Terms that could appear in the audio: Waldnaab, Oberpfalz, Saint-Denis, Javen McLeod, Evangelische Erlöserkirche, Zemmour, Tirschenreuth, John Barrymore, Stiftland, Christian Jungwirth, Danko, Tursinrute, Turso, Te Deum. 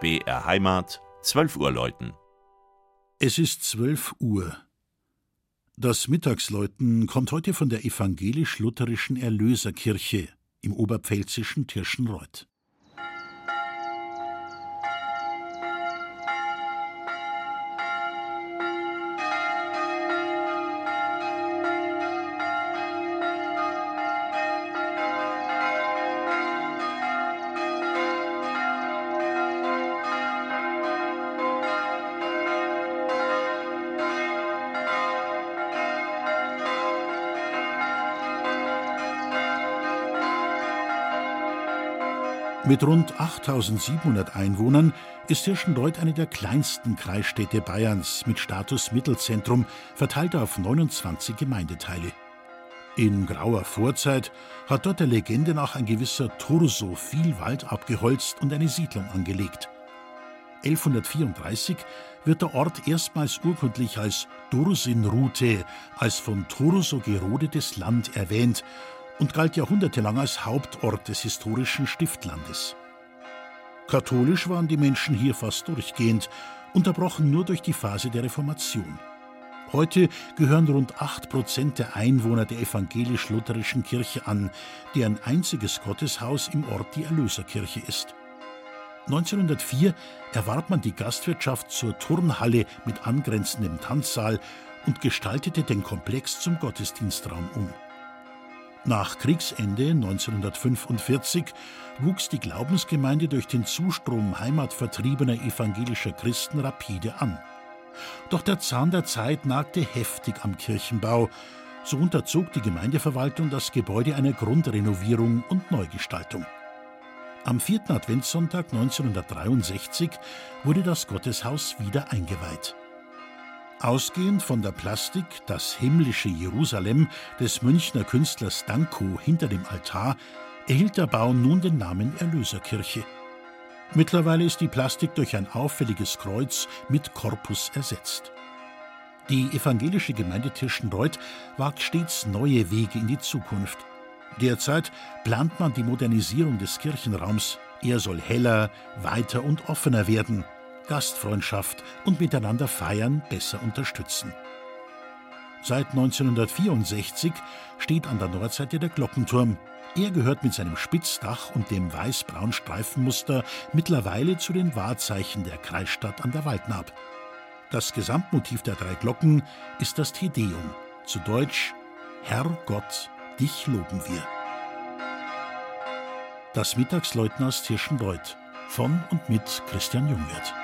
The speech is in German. BR Heimat, 12 Uhr läuten. Es ist 12 Uhr. Das Mittagsläuten kommt heute von der Evangelisch-Lutherischen Erlöserkirche im oberpfälzischen Tirschenreuth. Mit rund 8.700 Einwohnern ist Tirschenreuth eine der kleinsten Kreisstädte Bayerns mit Status Mittelzentrum, verteilt auf 29 Gemeindeteile. In grauer Vorzeit hat dort der Legende nach ein gewisser Turso viel Wald abgeholzt und eine Siedlung angelegt. 1134 wird der Ort erstmals urkundlich als Tursinrute, als von Turso gerodetes Land erwähnt, und galt jahrhundertelang als Hauptort des historischen Stiftlandes. Katholisch waren die Menschen hier fast durchgehend, unterbrochen nur durch die Phase der Reformation. Heute gehören rund 8% der Einwohner der evangelisch-lutherischen Kirche an, deren einziges Gotteshaus im Ort die Erlöserkirche ist. 1904 erwarb man die Gastwirtschaft zur Turnhalle mit angrenzendem Tanzsaal und gestaltete den Komplex zum Gottesdienstraum um. Nach Kriegsende 1945 wuchs die Glaubensgemeinde durch den Zustrom heimatvertriebener evangelischer Christen rapide an. Doch der Zahn der Zeit nagte heftig am Kirchenbau. So unterzog die Gemeindeverwaltung das Gebäude einer Grundrenovierung und Neugestaltung. Am 4. Adventssonntag 1963 wurde das Gotteshaus wieder eingeweiht. Ausgehend von der Plastik »Das himmlische Jerusalem« des Münchner Künstlers Danko hinter dem Altar erhielt der Bau nun den Namen Erlöserkirche. Mittlerweile ist die Plastik durch ein auffälliges Kreuz mit Korpus ersetzt. Die evangelische Gemeinde Tirschenreuth wagt stets neue Wege in die Zukunft. Derzeit plant man die Modernisierung des Kirchenraums. Er soll heller, weiter und offener werden. Gastfreundschaft und miteinander feiern besser unterstützen. Seit 1964 steht an der Nordseite der Glockenturm. Er gehört mit seinem Spitzdach und dem weiß-braunen Streifenmuster mittlerweile zu den Wahrzeichen der Kreisstadt an der Waldnaab. Das Gesamtmotiv der drei Glocken ist das Te Deum, zu Deutsch: Herr Gott, dich loben wir. Das Mittagsläuten aus Tirschenreuth von und mit Christian Jungwirth.